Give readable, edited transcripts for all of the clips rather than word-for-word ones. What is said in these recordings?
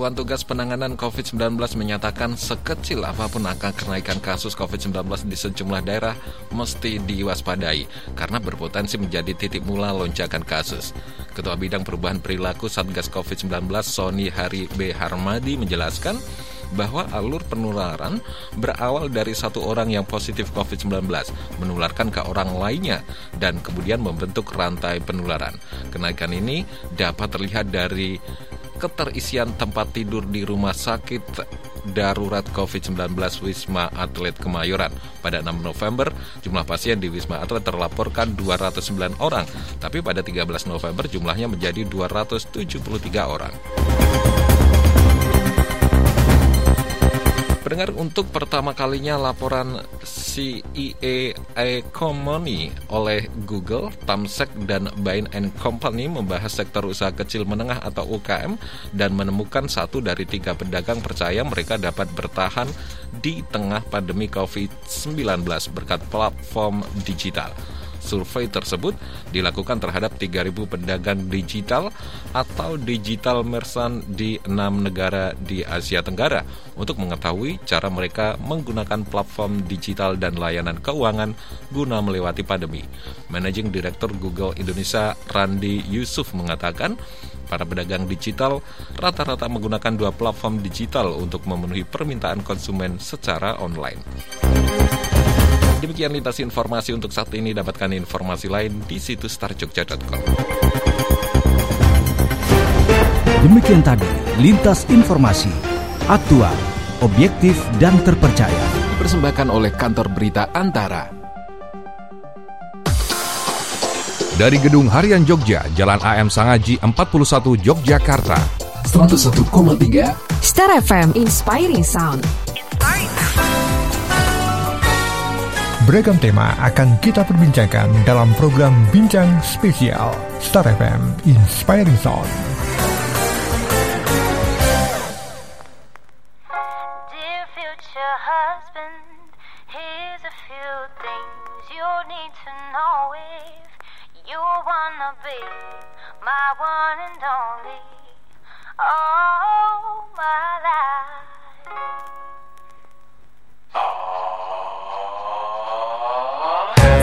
Satuan Tugas Penanganan COVID-19 menyatakan sekecil apapun angka kenaikan kasus COVID-19 di sejumlah daerah mesti diwaspadai karena berpotensi menjadi titik mula lonjakan kasus. Ketua Bidang Perubahan Perilaku Satgas COVID-19 Sony Harry B. Harmadi menjelaskan bahwa alur penularan berawal dari satu orang yang positif COVID-19 menularkan ke orang lainnya dan kemudian membentuk rantai penularan. Kenaikan ini dapat terlihat dari keterisian tempat tidur di rumah sakit darurat COVID-19 Wisma Atlet Kemayoran. Pada 6 November, jumlah pasien di Wisma Atlet terlaporkan 209 orang, tapi pada 13 November jumlahnya menjadi 273 orang. Pendengar, untuk pertama kalinya laporan CEA Economy oleh Google, Temasek, dan Bain & Company membahas sektor usaha kecil menengah atau UKM dan menemukan 1 dari 3 pedagang percaya mereka dapat bertahan di tengah pandemi COVID-19 berkat platform digital. Survei tersebut dilakukan terhadap 3.000 pedagang digital atau digital merchant di 6 negara di Asia Tenggara untuk mengetahui cara mereka menggunakan platform digital dan layanan keuangan guna melewati pandemi. Managing Director Google Indonesia Randy Jusuf mengatakan, para pedagang digital rata-rata menggunakan 2 platform digital untuk memenuhi permintaan konsumen secara online. Demikian lintas informasi untuk saat ini. Dapatkan informasi lain di situs starjogja.com. Demikian tadi lintas informasi, aktual, objektif, dan terpercaya. Dipersembahkan oleh Kantor Berita Antara. Dari Gedung Harian Jogja, Jalan AM Sangaji 41 Yogyakarta. 101,3 Star FM Inspiring Sound. Beragam tema akan kita perbincangkan dalam program Bincang Spesial Star FM Inspiring Sound. Dear future husband, here's a few things you need to know if you wanna be my one and only all my life.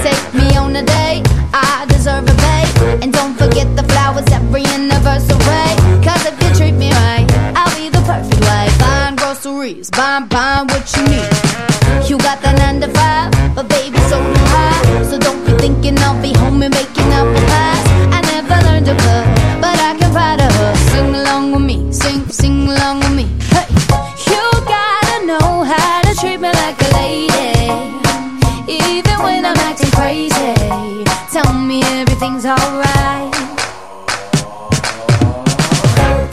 Take me on a date, I deserve a date. And don't forget the flowers every anniversary. Cause if you treat me right, I'll be the perfect wife. Buying groceries, buying what you need. You got that 9 to 5, but baby so do I. So don't be thinking I'll be home and making up lies. I never learned to cook, but I can ride a hook. Sing along with me, sing along with me. Hey, you gotta know how to treat me like a lady. Even when I'm acting crazy, tell me everything's alright.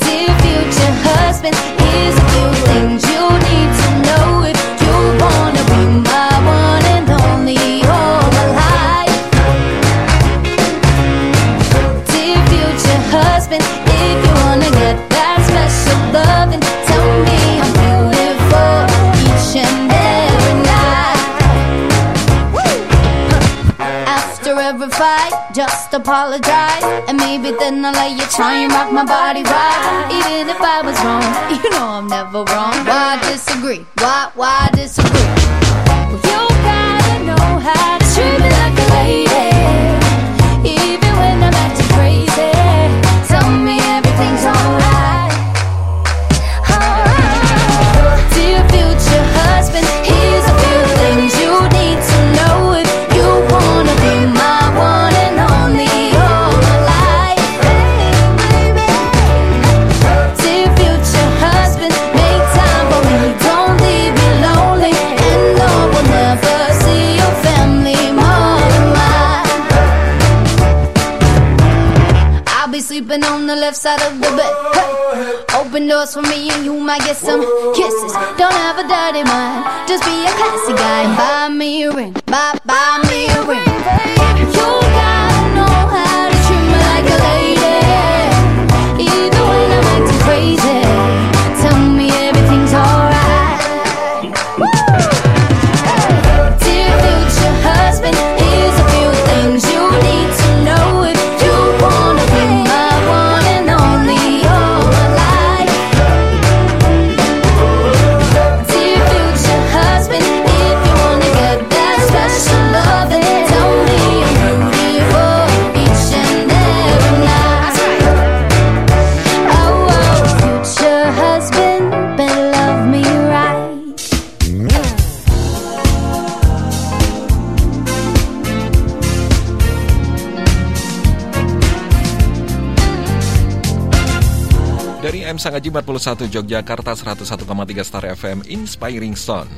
Dear future husband, here's a few things you need to know if you wanna be my one and only all my life. Dear future husband, if you wanna get that special loving, tell me I'm beautiful each and every night. Every fight, just apologize. And maybe then I'll let you try and rock my body right. Even if I was wrong, you know I'm never wrong. Why disagree? Why disagree? Well, you gotta know how to treat me like a lady. Even when I'm acting crazy, tell me everything's alright. Alright. Dear future husband, here's a few things you need to know if you wanna be mine. Sleeping on the left side of the bed. Hey, open doors for me and you might get some kisses. Don't have a dirty mind, just be a classy guy. Buy me a ring, buy me a ring. You gotta know how to treat me like a lady. Even when I'm acting crazy, tell me everything's alright. Hey. Dear future husband, here's a few things you need to know if you wanna be my one and only all my life. Dari M Sanggaji 41 Yogyakarta 101,3 Star FM Inspiring Sound.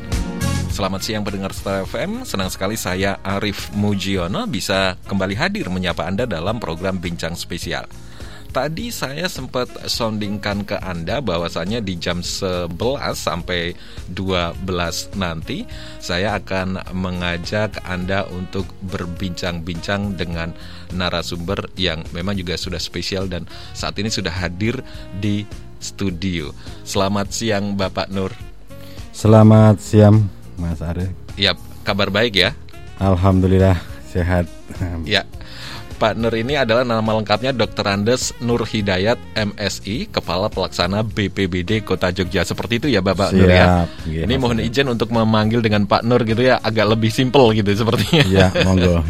Selamat siang pendengar Star FM. Senang sekali saya Arief Mujiono bisa kembali hadir menyapa Anda dalam program Bincang Spesial. Tadi saya sempat soundingkan ke Anda bahwasannya di jam 11 sampai 12 nanti saya akan mengajak Anda untuk berbincang-bincang dengan narasumber yang memang juga sudah spesial dan saat ini sudah hadir di studio. Selamat siang Bapak Nur. Selamat siang Mas Arief. Yap, kabar baik ya? Alhamdulillah sehat. Ya, Pak Nur ini adalah nama lengkapnya Dr. Andes Nur Hidayat MSI, Kepala Pelaksana BPBD Kota Jogja. Seperti itu ya Bapak Nur ya. Ini mohon izin untuk memanggil dengan Pak Nur gitu ya, agak lebih simpel gitu sepertinya. Iya, monggo.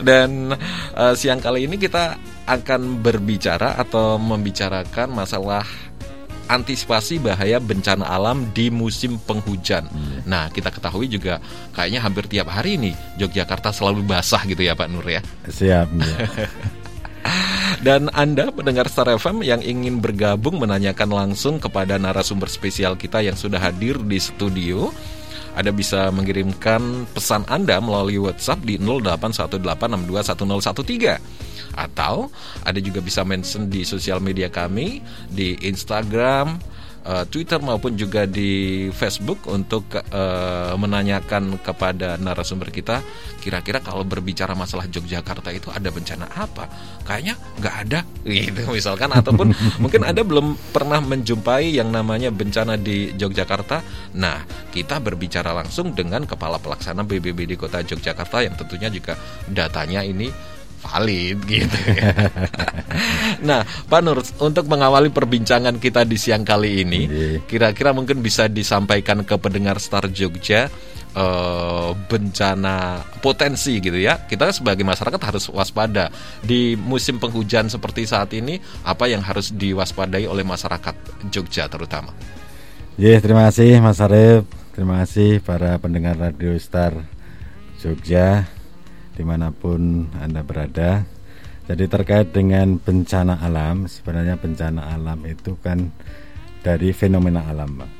Dan siang kali ini kita akan berbicara atau membicarakan masalah antisipasi bahaya bencana alam di musim penghujan. Nah, kita ketahui juga kayaknya hampir tiap hari nih Yogyakarta selalu basah gitu ya Pak Nur ya. Siap ya. Dan Anda pendengar Star FM yang ingin bergabung menanyakan langsung kepada narasumber spesial kita yang sudah hadir di studio, Anda bisa mengirimkan pesan Anda melalui WhatsApp di 0818621013. Atau Anda juga bisa mention di sosial media kami, di Instagram, Twitter maupun juga di Facebook untuk menanyakan kepada narasumber kita, kira-kira kalau berbicara masalah Yogyakarta itu ada bencana apa? Kayaknya nggak ada gitu misalkan. Ataupun mungkin Anda belum pernah menjumpai yang namanya bencana di Yogyakarta. Nah, kita berbicara langsung dengan Kepala Pelaksana BPBD Kota Yogyakarta yang tentunya juga datanya ini valid gitu ya. Nah Pak Nur, untuk mengawali perbincangan kita di siang kali ini, kira-kira mungkin bisa disampaikan ke pendengar Star Jogja bencana potensi gitu ya. Kita sebagai masyarakat harus waspada di musim penghujan seperti saat ini. Apa yang harus diwaspadai oleh masyarakat Jogja terutama? Terima kasih Mas Arief. Terima kasih para pendengar Radio Star Jogja dimanapun Anda berada. Jadi terkait dengan bencana alam, sebenarnya bencana alam itu kan dari fenomena alam, Pak.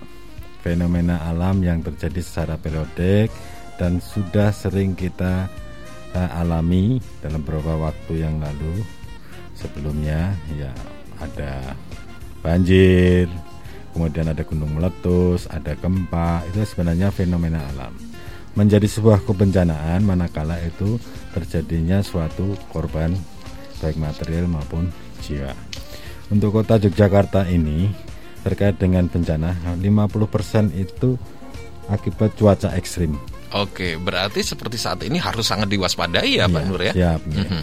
Fenomena alam yang terjadi secara periodik dan sudah sering kita alami dalam beberapa waktu yang lalu. Sebelumnya ya ada banjir, kemudian ada gunung meletus, ada gempa. Itu sebenarnya fenomena alam, menjadi sebuah kebencanaan manakala itu terjadinya suatu korban baik material maupun jiwa. Untuk kota Yogyakarta ini terkait dengan bencana 50% itu akibat cuaca ekstrim. Oke, berarti seperti saat ini harus sangat diwaspadai ya Pak Nur ya? Siap, ya.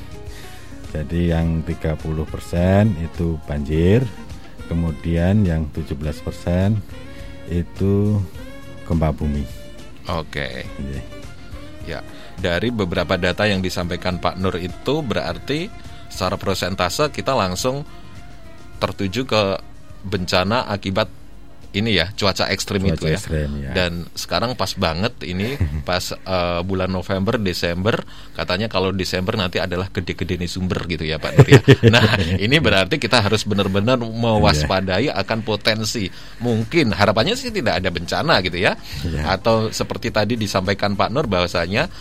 Jadi yang 30% itu banjir, kemudian yang 17% itu gempa bumi. Oke, ya, dari beberapa data yang disampaikan Pak Nur itu berarti secara persentase kita langsung tertuju ke bencana akibat ini ya, cuaca ekstrim itu ya. Ekstrim, ya. Dan sekarang pas banget ini pas bulan November, Desember, katanya kalau Desember nanti adalah gede-gede nih sumber gitu ya Pak Nur ya. Nah ini berarti kita harus benar-benar mewaspadai akan potensi. Mungkin harapannya sih tidak ada bencana gitu ya. Atau seperti tadi disampaikan Pak Nur bahwasanya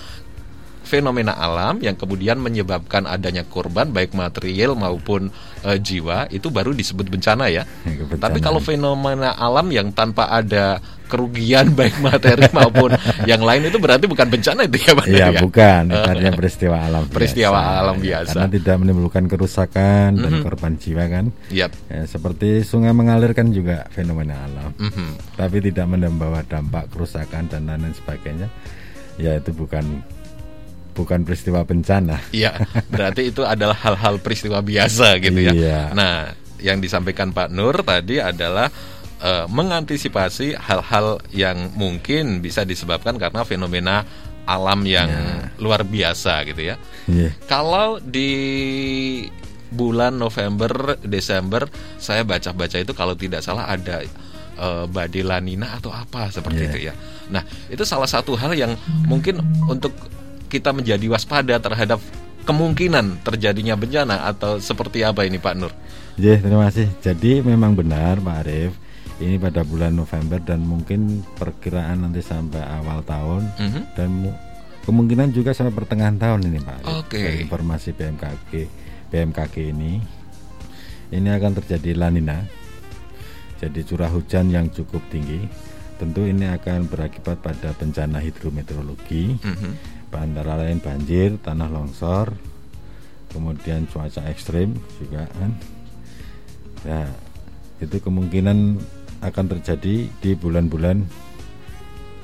fenomena alam yang kemudian menyebabkan adanya korban baik material maupun jiwa itu baru disebut bencana ya. Kebencana. Tapi kalau fenomena alam yang tanpa ada kerugian baik materi maupun yang lain itu berarti bukan bencana itu ya Pak? Iya ya? Bukan, artinya peristiwa alam. Peristiwa biasa, alam biasa. Karena tidak menimbulkan kerusakan dan korban jiwa kan. Yep. Ya, seperti sungai mengalir kan juga fenomena alam. Tapi tidak membawa dampak kerusakan dan lain sebagainya. Ya itu bukan peristiwa bencana. Iya, berarti itu adalah hal-hal peristiwa biasa gitu ya. Iya. Nah, yang disampaikan Pak Nur tadi adalah mengantisipasi hal-hal yang mungkin bisa disebabkan karena fenomena alam yang luar biasa gitu ya. Iya. Kalau di bulan November, Desember saya baca-baca itu kalau tidak salah ada badai La Nina atau apa seperti itu ya. Nah, itu salah satu hal yang mungkin untuk kita menjadi waspada terhadap kemungkinan terjadinya bencana atau seperti apa ini Pak Nur? Ya, terima kasih. Jadi memang benar Pak Arief, ini pada bulan November dan mungkin perkiraan nanti sampai awal tahun dan kemungkinan juga sampai pertengahan tahun ini Pak Arief. Okay. Informasi BMKG ini akan terjadi La Nina. Jadi curah hujan yang cukup tinggi. Tentu ini akan berakibat pada bencana hidrometeorologi, antara lain banjir, tanah longsor, kemudian cuaca ekstrim juga kan. Ya, itu kemungkinan akan terjadi di bulan-bulan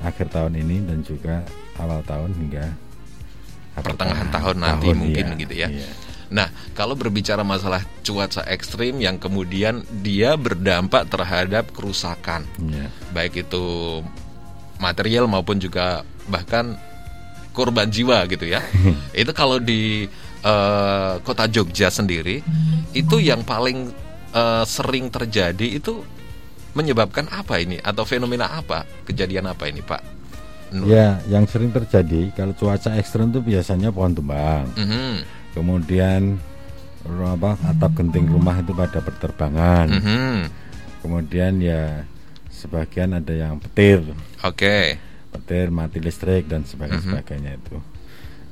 akhir tahun ini dan juga awal tahun hingga pertengahan tahun nanti mungkin ya, gitu ya. Iya. Nah, kalau berbicara masalah cuaca ekstrim yang kemudian dia berdampak terhadap kerusakan, baik itu material maupun juga bahkan korban jiwa gitu ya. Itu kalau di kota Jogja sendiri, itu yang paling sering terjadi itu menyebabkan apa ini? Atau fenomena apa? Kejadian apa ini Pak Nur? Ya, yang sering terjadi kalau cuaca ekstrim itu biasanya pohon tumbang, kemudian atap genting rumah itu pada berterbangan, kemudian ya sebagian ada yang petir, petir, mati listrik dan sebagainya itu.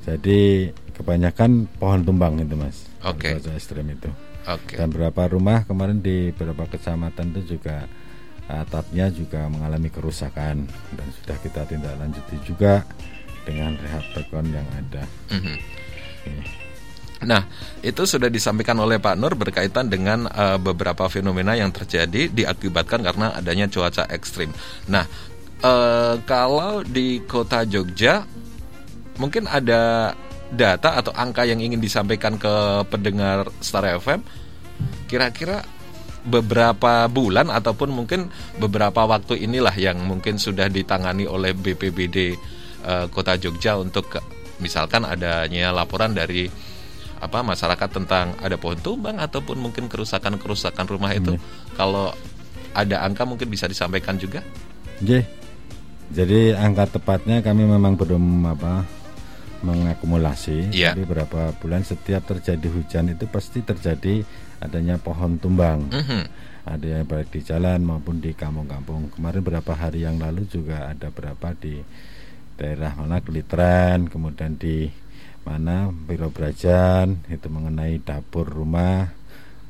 Jadi kebanyakan pohon tumbang itu Mas, cuaca ekstrim itu. Dan beberapa rumah kemarin di beberapa kecamatan itu juga atapnya juga mengalami kerusakan dan sudah kita tindak lanjuti juga dengan rehab background yang ada. Nah, itu sudah disampaikan oleh Pak Nur berkaitan dengan beberapa fenomena yang terjadi diakibatkan karena adanya cuaca ekstrim. Nah, kalau di kota Jogja mungkin ada data atau angka yang ingin disampaikan ke pendengar Star FM, kira-kira beberapa bulan ataupun mungkin beberapa waktu inilah yang mungkin sudah ditangani oleh BPBD kota Jogja untuk misalkan adanya laporan dari masyarakat tentang ada pohon tumbang ataupun mungkin kerusakan rumah itu. Kalau ada angka mungkin bisa disampaikan juga. Jadi angka tepatnya kami memang belum mengakumulasi, tapi berapa bulan setiap terjadi hujan itu pasti terjadi adanya pohon tumbang, ada yang baik di jalan maupun di kampung-kampung. Kemarin berapa hari yang lalu juga ada berapa di daerah mana Kelitren, kemudian di mana Pirobrajan itu mengenai dapur rumah.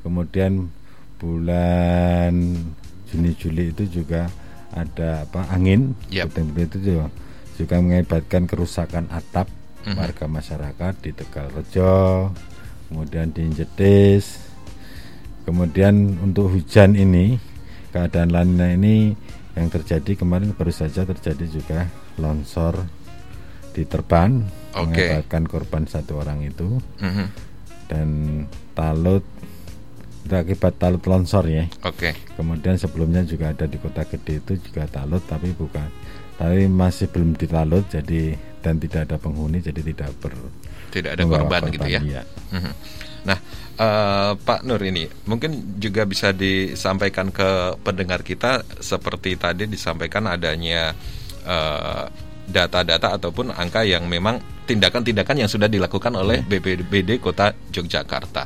Kemudian bulan Juni-Juli itu juga ada angin, itu juga mengakibatkan kerusakan atap warga masyarakat di Tegal Rejo, kemudian di Jetis. Kemudian untuk hujan ini, keadaan La Nina ini yang terjadi kemarin baru saja terjadi juga longsor di Terban, mengakibatkan korban satu orang itu, dan talut itu akibat talut longsor ya. Kemudian sebelumnya juga ada di Kota Gede itu juga talut, tapi masih belum ditalut, jadi dan tidak ada penghuni, jadi tidak ada korban gitu ya. Nah, Pak Nur ini mungkin juga bisa disampaikan ke pendengar kita seperti tadi disampaikan adanya data-data ataupun angka yang memang tindakan-tindakan yang sudah dilakukan oleh BPBD Kota Yogyakarta.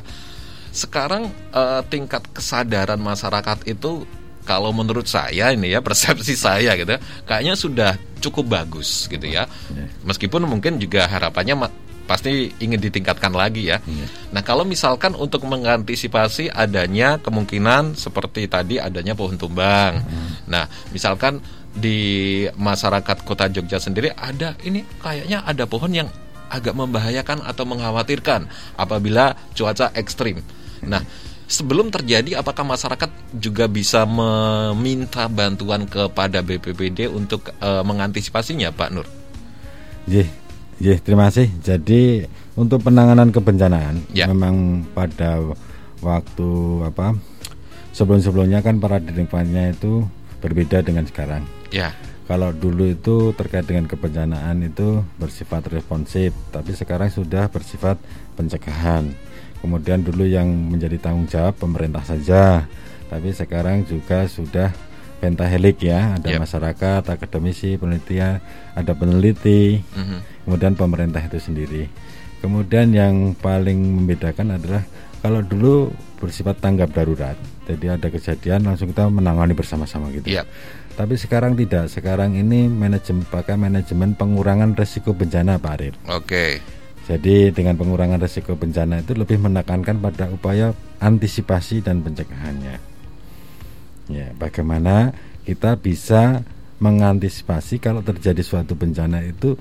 Sekarang tingkat kesadaran masyarakat itu kalau menurut saya ini ya, persepsi saya gitu, kayaknya sudah cukup bagus gitu ya. Meskipun mungkin juga harapannya pasti ingin ditingkatkan lagi ya. Nah, kalau misalkan untuk mengantisipasi adanya kemungkinan seperti tadi adanya pohon tumbang, nah misalkan di masyarakat Kota Jogja sendiri ada ini kayaknya ada pohon yang agak membahayakan atau mengkhawatirkan apabila cuaca ekstrim. Nah, sebelum terjadi apakah masyarakat juga bisa meminta bantuan kepada BPBD untuk mengantisipasinya Pak Nur? Terima kasih. Jadi untuk penanganan kebencanaan memang pada waktu sebelum-sebelumnya kan paradigmanya itu berbeda dengan sekarang. Kalau dulu itu terkait dengan kebencanaan itu bersifat responsif, tapi sekarang sudah bersifat pencegahan. Kemudian dulu yang menjadi tanggung jawab pemerintah saja, tapi sekarang juga sudah pentahelik ya, ada masyarakat, akademisi, peneliti, kemudian pemerintah itu sendiri. Kemudian yang paling membedakan adalah kalau dulu bersifat tanggap darurat, jadi ada kejadian langsung kita menangani bersama-sama gitu. Yep. Tapi sekarang tidak. Sekarang ini manajemen pengurangan risiko bencana, Pak Arief. Oke. Okay. Jadi dengan pengurangan risiko bencana itu lebih menekankan pada upaya antisipasi dan pencegahannya. Ya, bagaimana kita bisa mengantisipasi kalau terjadi suatu bencana itu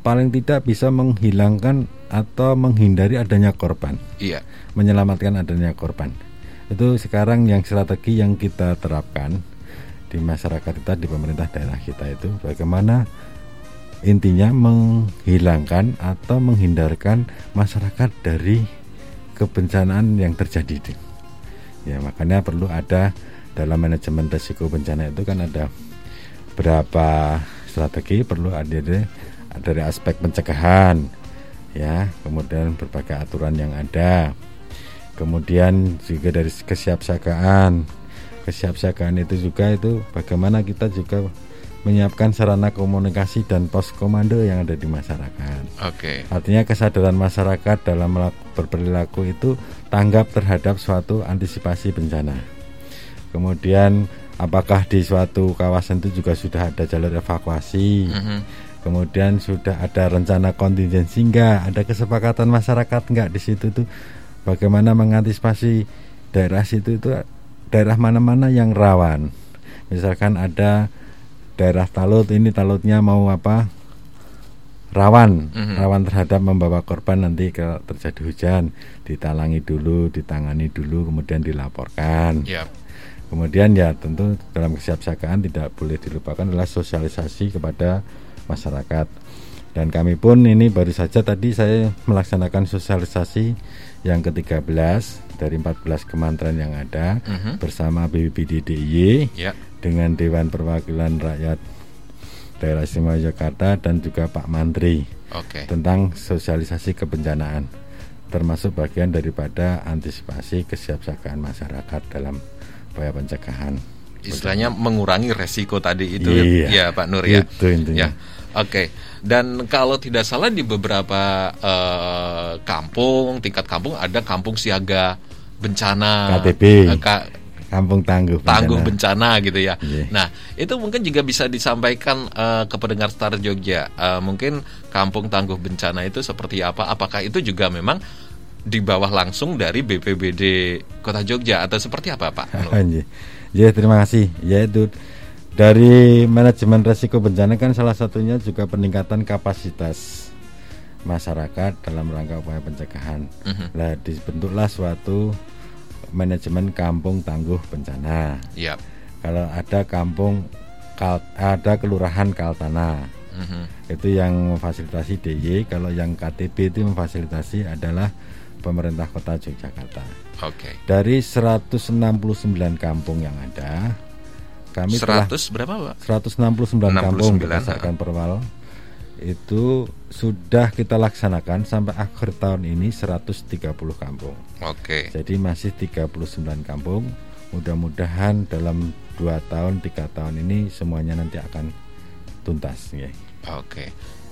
paling tidak bisa menghilangkan atau menghindari adanya korban. Iya. Menyelamatkan adanya korban. Itu sekarang yang strategi yang kita terapkan di masyarakat kita, di pemerintah daerah kita itu bagaimana intinya menghilangkan atau menghindarkan masyarakat dari kebencanaan yang terjadi. Ya, makanya perlu ada dalam manajemen risiko bencana itu kan ada berapa strategi, perlu ada dari aspek pencegahan ya, kemudian berbagai aturan yang ada, kemudian juga dari kesiapsiagaan itu bagaimana kita juga menyiapkan sarana komunikasi dan pos komando yang ada di masyarakat. Oke. Artinya kesadaran masyarakat dalam berperilaku itu tanggap terhadap suatu antisipasi bencana. Kemudian apakah di suatu kawasan itu juga sudah ada jalur evakuasi, kemudian sudah ada rencana kontingensi enggak, ada kesepakatan masyarakat enggak di situ tuh, bagaimana mengantisipasi daerah situ itu, daerah mana-mana yang rawan. Misalkan ada daerah talut, ini talutnya mau apa? Rawan, rawan terhadap membawa korban, nanti kalau terjadi hujan ditalangi dulu, ditangani dulu, kemudian dilaporkan. Yep. Kemudian ya tentu dalam kesiapsiagaan tidak boleh dilupakan adalah sosialisasi kepada masyarakat. Dan kami pun ini baru saja tadi saya melaksanakan sosialisasi yang ke-13 dari 14 kementerian yang ada bersama BPBD DIY dengan Dewan Perwakilan Rakyat Daerah Istimewa Yogyakarta dan juga Pak Mantri tentang sosialisasi kebencanaan, termasuk bagian daripada antisipasi kesiapsiagaan masyarakat dalam upaya pencegahan. Istilahnya mengurangi resiko tadi itu ya Pak Nur ya. Itu intinya. Ya. Oke, dan kalau tidak salah di beberapa tingkat kampung ada kampung siaga bencana KTB, kampung tangguh bencana gitu ya. Yeah. Nah, itu mungkin juga bisa disampaikan ke pendengar Star Jogja. Mungkin kampung tangguh bencana itu seperti apa? Apakah itu juga memang di bawah langsung dari BPBD Kota Jogja atau seperti apa, Pak? Ya, terima kasih. Yaitu dari manajemen risiko bencana kan salah satunya juga peningkatan kapasitas masyarakat dalam rangka upaya pencegahan. Nah, dibentuklah suatu manajemen kampung tangguh bencana. Yep. Kalau ada kelurahan Kaltana, itu yang memfasilitasi DIY. Kalau yang KTB itu memfasilitasi adalah pemerintah Kota Yogyakarta. Oke. Dari 169 kampung yang ada, kami 169 kampung berdasarkan perwal itu sudah kita laksanakan sampai akhir tahun ini 130 kampung. Oke. Jadi masih 39 kampung. Mudah-mudahan dalam 2 tahun 3 tahun ini semuanya nanti akan tuntas. Oke.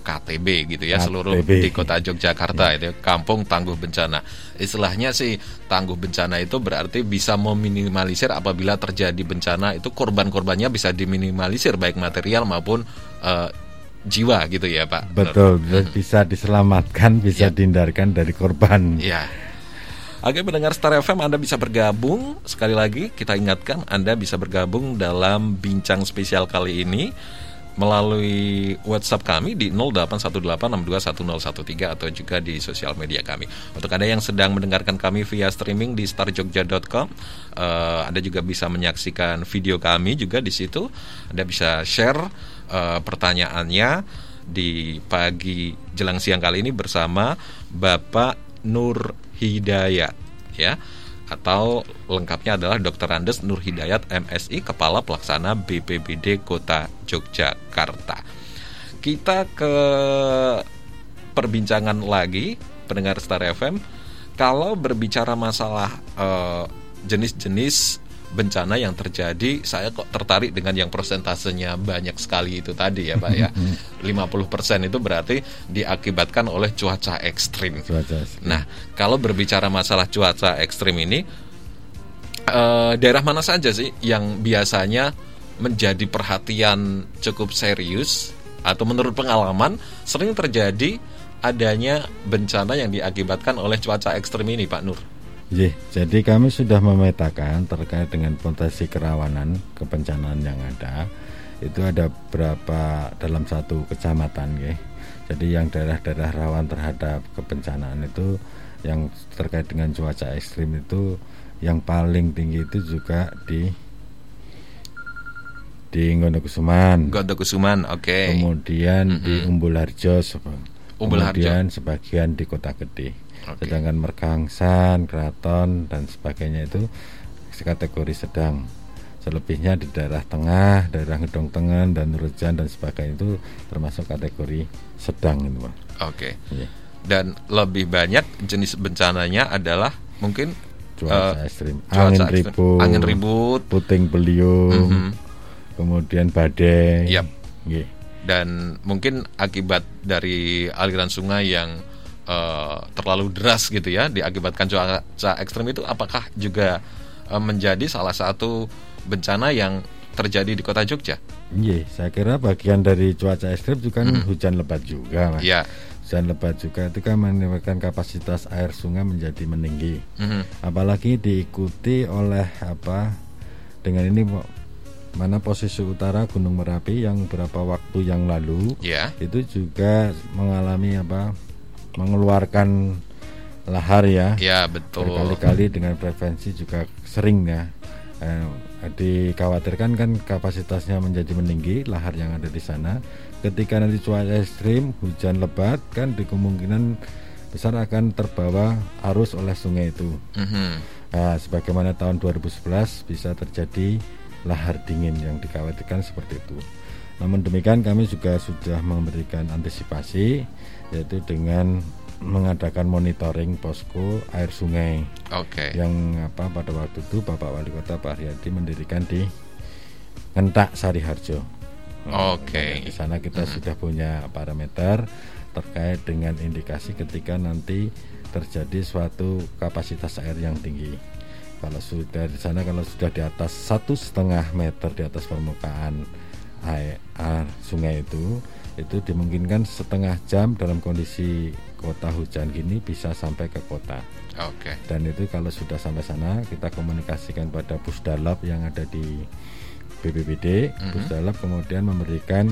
KTB gitu ya, KTB. Seluruh di Kota Yogyakarta itu kampung tangguh bencana. Istilahnya sih tangguh bencana itu berarti bisa meminimalisir apabila terjadi bencana itu korban-korbannya bisa diminimalisir baik material maupun jiwa gitu ya Pak. Betul, bisa diselamatkan, bisa dihindarkan dari korban. Iya. Oke, pendengar Star FM, Anda bisa bergabung. Sekali lagi kita ingatkan, Anda bisa bergabung dalam bincang spesial kali ini melalui WhatsApp kami di 0818621013 atau juga di sosial media kami. Untuk Anda yang sedang mendengarkan kami via streaming di starjogja.com, Anda juga bisa menyaksikan video kami juga di situ. Anda bisa share pertanyaannya di pagi jelang siang kali ini bersama Bapak Nur Hidayat ya. Atau lengkapnya adalah Dr. Andes Nur Hidayat MSI, Kepala Pelaksana BPBD Kota Yogyakarta. Kita ke perbincangan lagi, pendengar Star FM. Kalau berbicara masalah jenis-jenis bencana yang terjadi, saya kok tertarik dengan yang persentasenya banyak sekali itu tadi ya Pak ya. 50% itu berarti diakibatkan oleh cuaca ekstrim. Nah, kalau berbicara masalah cuaca ekstrim ini, daerah mana saja sih yang biasanya menjadi perhatian cukup serius, atau menurut pengalaman sering terjadi adanya bencana yang diakibatkan oleh cuaca ekstrim ini Pak Nur? Jadi kami sudah memetakan terkait dengan potensi kerawanan kebencanaan yang ada. Itu ada berapa dalam satu kecamatan ya. Jadi yang daerah-daerah rawan terhadap kebencanaan itu, yang terkait dengan cuaca ekstrim itu, yang paling tinggi itu juga di Gondokusuman. Gondokusuman, oke. Okay. Kemudian di Umbulharjo, kemudian sebagian di Kota Kediri. Okay. Sedangkan Mergangsan, Kraton dan sebagainya itu kategori sedang. Selebihnya di daerah tengah, daerah Gedong Tengen dan Nurejan dan sebagainya itu termasuk kategori sedang itu, Pak. Oke. Yeah. Dan lebih banyak jenis bencananya adalah mungkin cuaca ekstrim, angin ribut, puting beliung, kemudian badai. Yep. Yeah. Dan mungkin akibat dari aliran sungai yang terlalu deras gitu ya, diakibatkan cuaca ekstrim itu, apakah juga menjadi salah satu bencana yang terjadi di Kota Jogja? Iya, saya kira bagian dari cuaca ekstrim juga kan hujan lebat juga. Iya. Hujan lebat juga itu kan menyebabkan kapasitas air sungai menjadi meninggi. Apalagi diikuti oleh dengan ini mana posisi utara Gunung Merapi yang beberapa waktu yang lalu itu juga mengalami mengeluarkan lahar ya betul, berkali-kali dengan frekuensi juga sering ya. Dikhawatirkan kan kapasitasnya menjadi meninggi lahar yang ada di sana. Ketika nanti cuaca ekstrim hujan lebat kan kemungkinan besar akan terbawa arus oleh sungai itu. Sebagaimana tahun 2011 bisa terjadi lahar dingin yang dikhawatirkan seperti itu. Namun demikian kami juga sudah memberikan antisipasi, yaitu dengan mengadakan monitoring posko air sungai. Oke. Yang pada waktu itu Bapak Wali Kota Pak Ariadi mendirikan di Ngentak Sari Harjo. Oke. Di sana kita sudah punya parameter terkait dengan indikasi ketika nanti terjadi suatu kapasitas air yang tinggi. Kalau sudah di sana, kalau sudah di atas 1,5 meter di atas permukaan air sungai itu dimungkinkan setengah jam dalam kondisi kota hujan gini bisa sampai ke kota. Oke. Dan itu kalau sudah sampai sana kita komunikasikan pada PUSDALOP yang ada di BPBD. PUSDALOP kemudian memberikan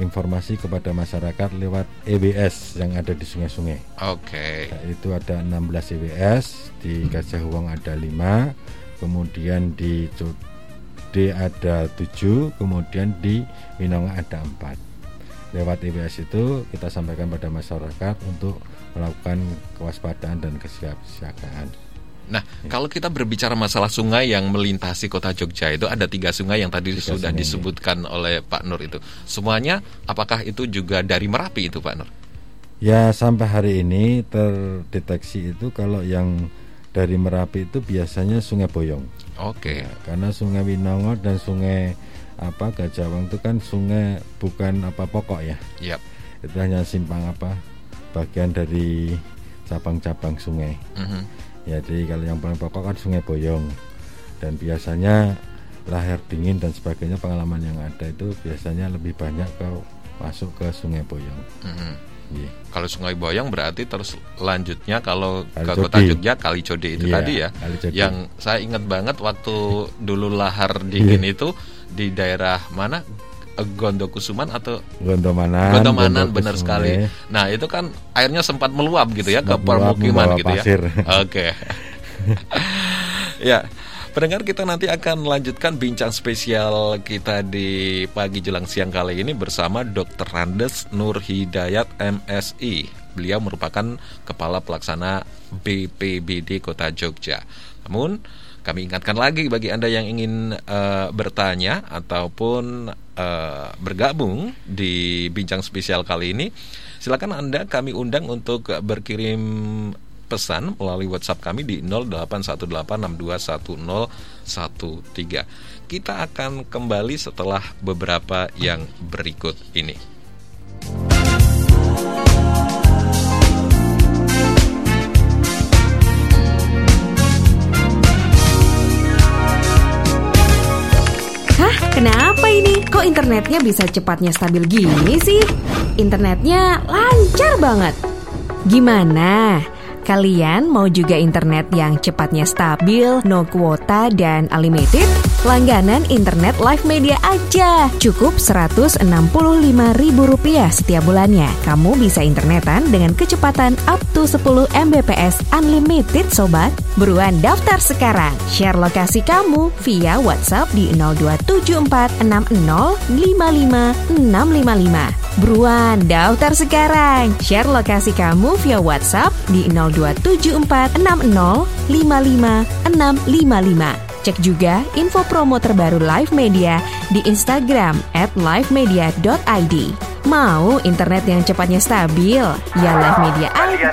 informasi kepada masyarakat lewat EWS yang ada di sungai-sungai. Oke. Itu ada 16 EWS di Gajah Wong ada 5, kemudian di Cudi ada 7, kemudian di Winongo ada 4. Lewat IBS itu kita sampaikan pada masyarakat untuk melakukan kewaspadaan dan kesiapsiagaan. Nah, kalau kita berbicara masalah sungai yang melintasi Kota Jogja itu ada 3 sungai yang tadi sudah disebutkan oleh Pak Nur itu. Semuanya apakah itu juga dari Merapi itu Pak Nur? Ya, sampai hari ini terdeteksi itu kalau yang dari Merapi itu biasanya Sungai Boyong. Oke. Ya, karena Sungai Binongo dan Sungai Gajah Wong itu kan sungai bukan pokok ya. Yep. Itu hanya simpang bagian dari cabang-cabang sungai. Ya, jadi kalau yang paling pokok kan Sungai Boyong. Dan biasanya lahar dingin dan sebagainya pengalaman yang ada itu biasanya lebih banyak kalau masuk ke Sungai Boyong. Yeah. Kalau Sungai Boyong berarti terus lanjutnya kalau Kali ke Kota Jogja Kali Code itu tadi ya. Yang saya ingat banget waktu dulu lahar dingin itu di daerah mana? Gondokusuman atau Gondomanan benar sekali. Nah, itu kan airnya sempat meluap gitu ya, sempat ke permukiman gitu pasir. Ya. Oke. Ya. Pendengar, kita nanti akan lanjutkan bincang spesial kita di pagi jelang siang kali ini bersama Dr. Andes Nur Hidayat MSI. Beliau merupakan Kepala Pelaksana BPBD Kota Jogja. Namun kami ingatkan lagi bagi Anda yang ingin bertanya ataupun bergabung di bincang spesial kali ini, silakan Anda kami undang untuk berkirim pesan melalui WhatsApp kami di 0818621013. Kita akan kembali setelah beberapa yang berikut ini. Hah, kenapa ini? Kok internetnya bisa cepatnya stabil gini sih? Internetnya lancar banget. Gimana? Kalian mau juga internet yang cepatnya stabil, no kuota dan unlimited? Langganan internet Live Media aja. Cukup Rp165.000 setiap bulannya. Kamu bisa internetan dengan kecepatan up to 10 Mbps unlimited, sobat. Buruan daftar sekarang. Share lokasi kamu via WhatsApp di 02746055655. Buruan daftar sekarang. Share lokasi kamu via WhatsApp di 02746055655. Cek juga info promo terbaru Live Media di Instagram @livemedia.id. Mau internet yang cepatnya stabil? Ya Live Media aja.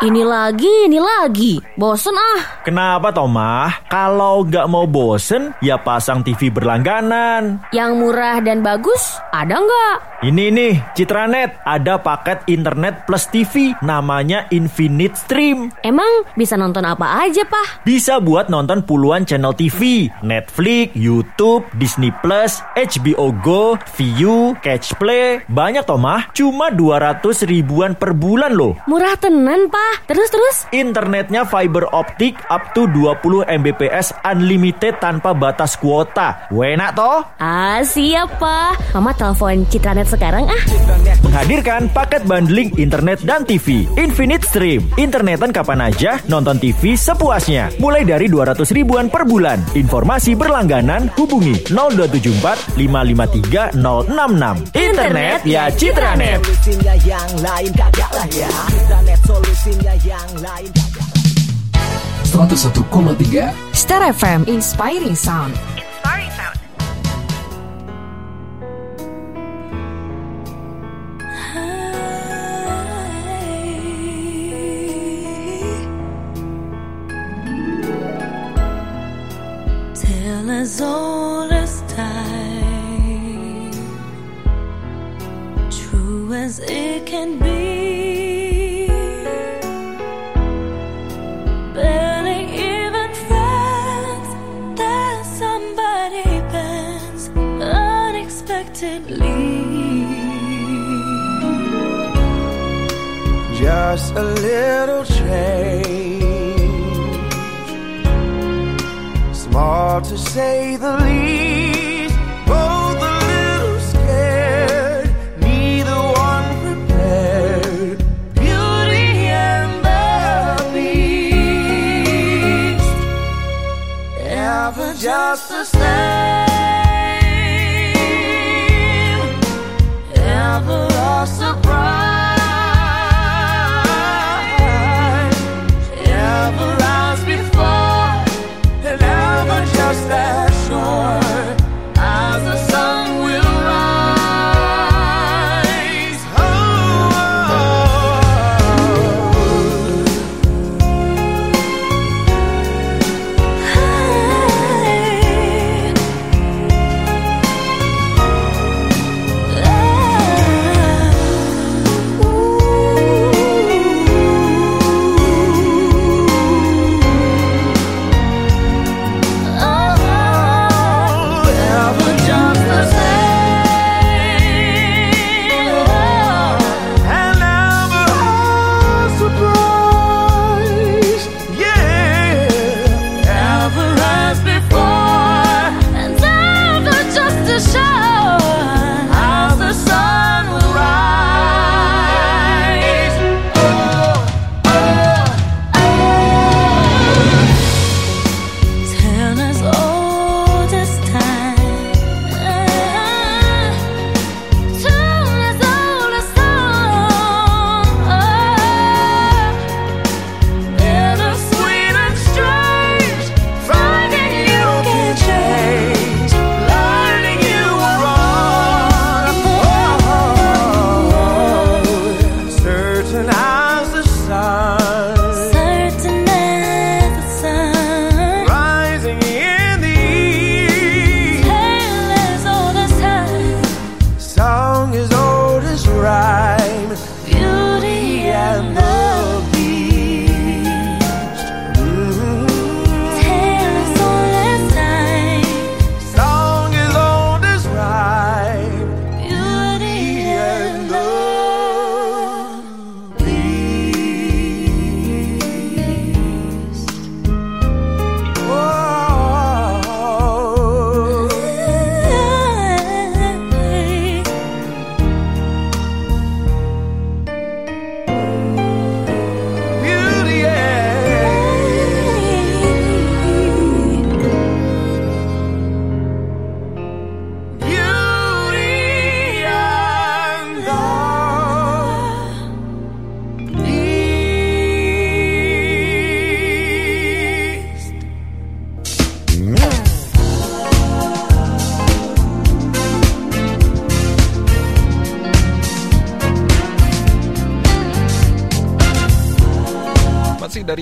Ini lagi, bosen ah. Kenapa Tomah? Kalau nggak mau bosen, ya pasang TV berlangganan. Yang murah dan bagus, ada nggak? Ini nih, Citranet. Ada paket internet plus TV, namanya Infinite Stream. Emang bisa nonton apa aja, Pak? Bisa buat nonton puluhan channel TV. Netflix, YouTube, Disney+, HBO Go, Viu, Catch Play. Banyak Tomah, cuma 200 ribuan per bulan loh. Murah tenan, Pak. Terus? Internetnya fiber optik up to 20 Mbps unlimited tanpa batas kuota. Enak toh? Ah, siap, Pak. Mama telepon Citranet sekarang ah. Menghadirkan paket bundling internet dan TV. Infinite Stream. Internetan kapan aja, nonton TV sepuasnya. Mulai dari 200 ribuan per bulan. Informasi berlangganan hubungi 0274 553 066. Internet ya Citranet. Yang lain kagak lah ya. Citranet solusi 101,3 Star FM Inspiring Sound. Tell us all this time, true as it can be. Just a little change, small to say the least. Both a little scared, neither one prepared. Beauty and the Beast, ever just the same, ever a surprise.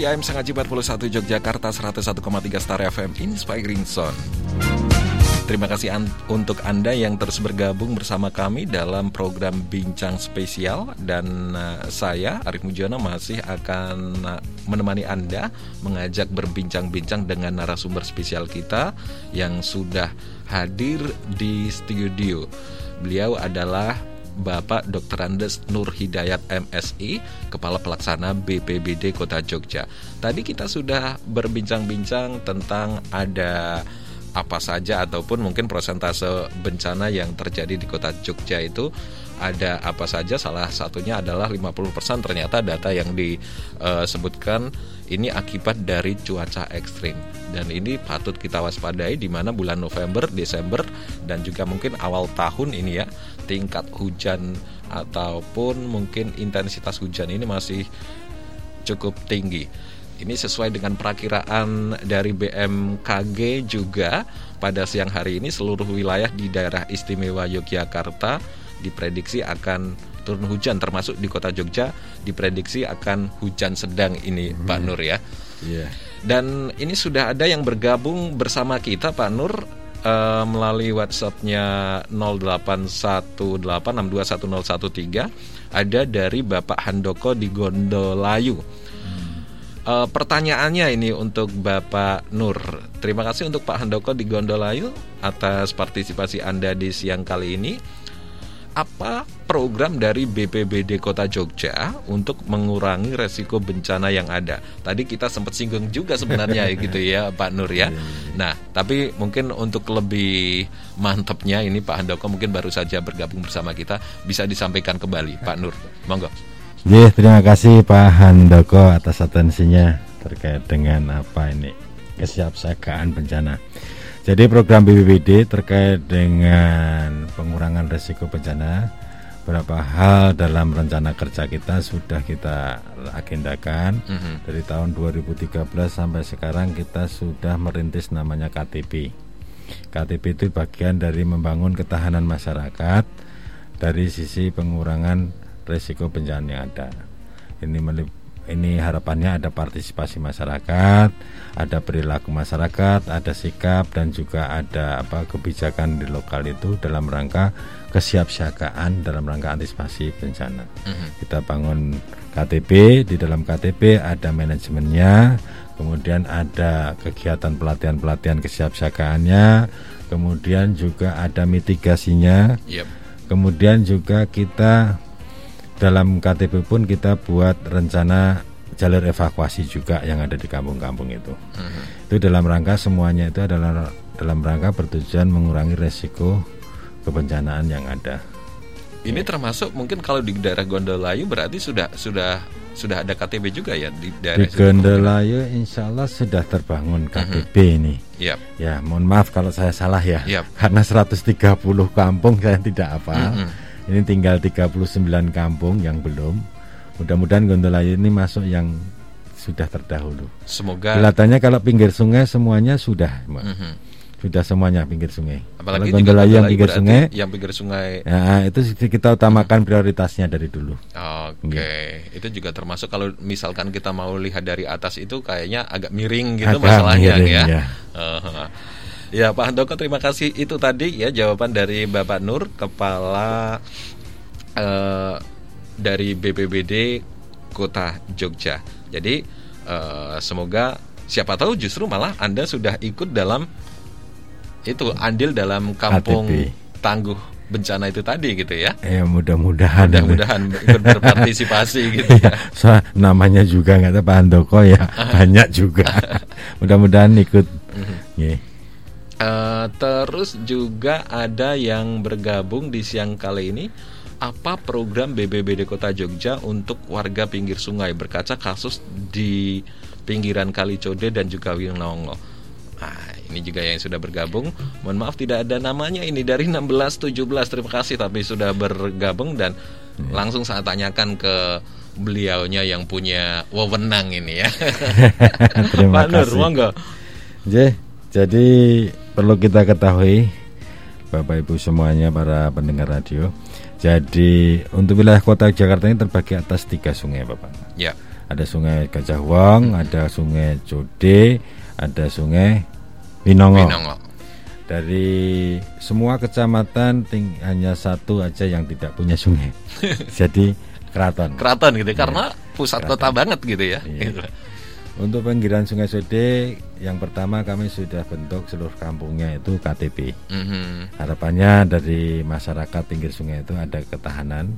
AM 141 Yogyakarta, 101,3 Star FM Inspiring Zone. Terima kasih untuk Anda yang terus bergabung bersama kami dalam program Bincang Spesial. Dan saya, Arief Mujiono, masih akan menemani Anda, mengajak berbincang-bincang dengan narasumber spesial kita yang sudah hadir di studio. Beliau adalah Bapak Dr. Andes Nur Hidayat MSI, Kepala Pelaksana BPBD Kota Jogja. Tadi kita sudah berbincang-bincang tentang ada apa saja ataupun mungkin persentase bencana yang terjadi di Kota Jogja itu ada apa saja. Salah satunya adalah 50% ternyata data yang disebutkan ini akibat dari cuaca ekstrim. Dan ini patut kita waspadai di mana bulan November, Desember dan juga mungkin awal tahun ini ya, tingkat hujan ataupun mungkin intensitas hujan ini masih cukup tinggi. Ini sesuai dengan perakiraan dari BMKG juga, pada siang hari ini seluruh wilayah di daerah istimewa Yogyakarta diprediksi akan turun hujan, termasuk di Kota Jogja diprediksi akan hujan sedang ini, Pak Nur ya. Yeah. Dan ini sudah ada yang bergabung bersama kita, Pak Nur, melalui WhatsApp-nya 0818621013, ada dari Bapak Handoko di Gondolayu. Pertanyaannya ini untuk Bapak Nur. Terima kasih untuk Pak Handoko di Gondolayu atas partisipasi Anda di siang kali ini. Apa program dari BPBD Kota Jogja untuk mengurangi resiko bencana yang ada? Tadi kita sempat singgung juga sebenarnya gitu ya Pak Nur ya. Nah, tapi mungkin untuk lebih mantapnya ini Pak Handoko mungkin baru saja bergabung bersama kita, bisa disampaikan kembali Pak Nur. Monggo. Yeah, terima kasih Pak Handoko atas atensinya terkait dengan apa ini kesiapsiagaan bencana. Jadi program BPBD terkait dengan pengurangan risiko bencana, beberapa hal dalam rencana kerja kita sudah kita agendakan. Dari tahun 2013 sampai sekarang kita sudah merintis namanya KTP. KTP itu bagian dari membangun ketahanan masyarakat dari sisi pengurangan risiko bencana yang ada. Ini harapannya ada partisipasi masyarakat, ada perilaku masyarakat, ada sikap dan juga ada kebijakan di lokal itu dalam rangka kesiapsiagaan, dalam rangka antisipasi bencana. Kita bangun KTP, di dalam KTP ada manajemennya, kemudian ada kegiatan pelatihan-pelatihan kesiapsiagaannya, kemudian juga ada mitigasinya. Kemudian juga kita dalam KTP pun kita buat rencana jalur evakuasi juga yang ada di kampung-kampung itu. Itu dalam rangka semuanya itu adalah dalam rangka bertujuan mengurangi resiko kebencanaan yang ada. Ini termasuk mungkin kalau di daerah Gondolayu berarti sudah ada KTP juga ya di daerah di Gondolayu. Insya Allah sudah terbangun KTP ini. Ya, mohon maaf kalau saya salah ya. Karena 130 kampung saya tidak hafal. Ini tinggal 39 kampung yang belum. Mudah-mudahan Gondolayu ini masuk yang sudah terdahulu. Semoga. Kelihatannya kalau pinggir sungai semuanya sudah, sudah semuanya pinggir sungai. Apalagi kalau Gondolayu yang pinggir sungai, Nah, itu kita utamakan prioritasnya dari dulu. Itu juga termasuk kalau misalkan kita mau lihat dari atas itu kayaknya agak miring gitu agak masalahnya miring, ya. Ya Pak Handoko, terima kasih. Itu tadi ya jawaban dari Bapak Nur, Kepala dari BPBD Kota Jogja. Jadi semoga siapa tahu justru malah Anda sudah ikut dalam itu, andil dalam kampung KTP tangguh bencana itu tadi gitu ya. Mudah-mudahan ikut berpartisipasi gitu ya. So, namanya juga nggak tahu Pak Handoko ya, banyak juga. Mudah-mudahan ikut. Terus juga ada yang bergabung di siang kali ini. Apa program BPBD Kota Jogja untuk warga pinggir sungai berkaca kasus di pinggiran Kali Code dan juga Winongo? Ini juga yang sudah bergabung. Mohon maaf tidak ada namanya ini dari 1617. Terima kasih tapi sudah bergabung dan langsung saya tanyakan ke beliaunya yang punya wewenang ini ya. Terima kasih. Monggo. Jadi perlu kita ketahui Bapak Ibu semuanya, para pendengar radio. Jadi untuk wilayah Kota Jakarta ini terbagi atas 3 sungai Bapak. Ada Sungai Gajah Wong, ada Sungai Jode, ada Sungai Binongo. Dari semua kecamatan hanya satu aja yang tidak punya sungai. Jadi keraton gitu ya, karena pusat keraton. Kota banget gitu ya. Iya. Untuk pinggiran Sungai Jode, yang pertama kami sudah bentuk seluruh kampungnya itu KTP. Mm-hmm. Harapannya dari masyarakat pinggir sungai itu ada ketahanan,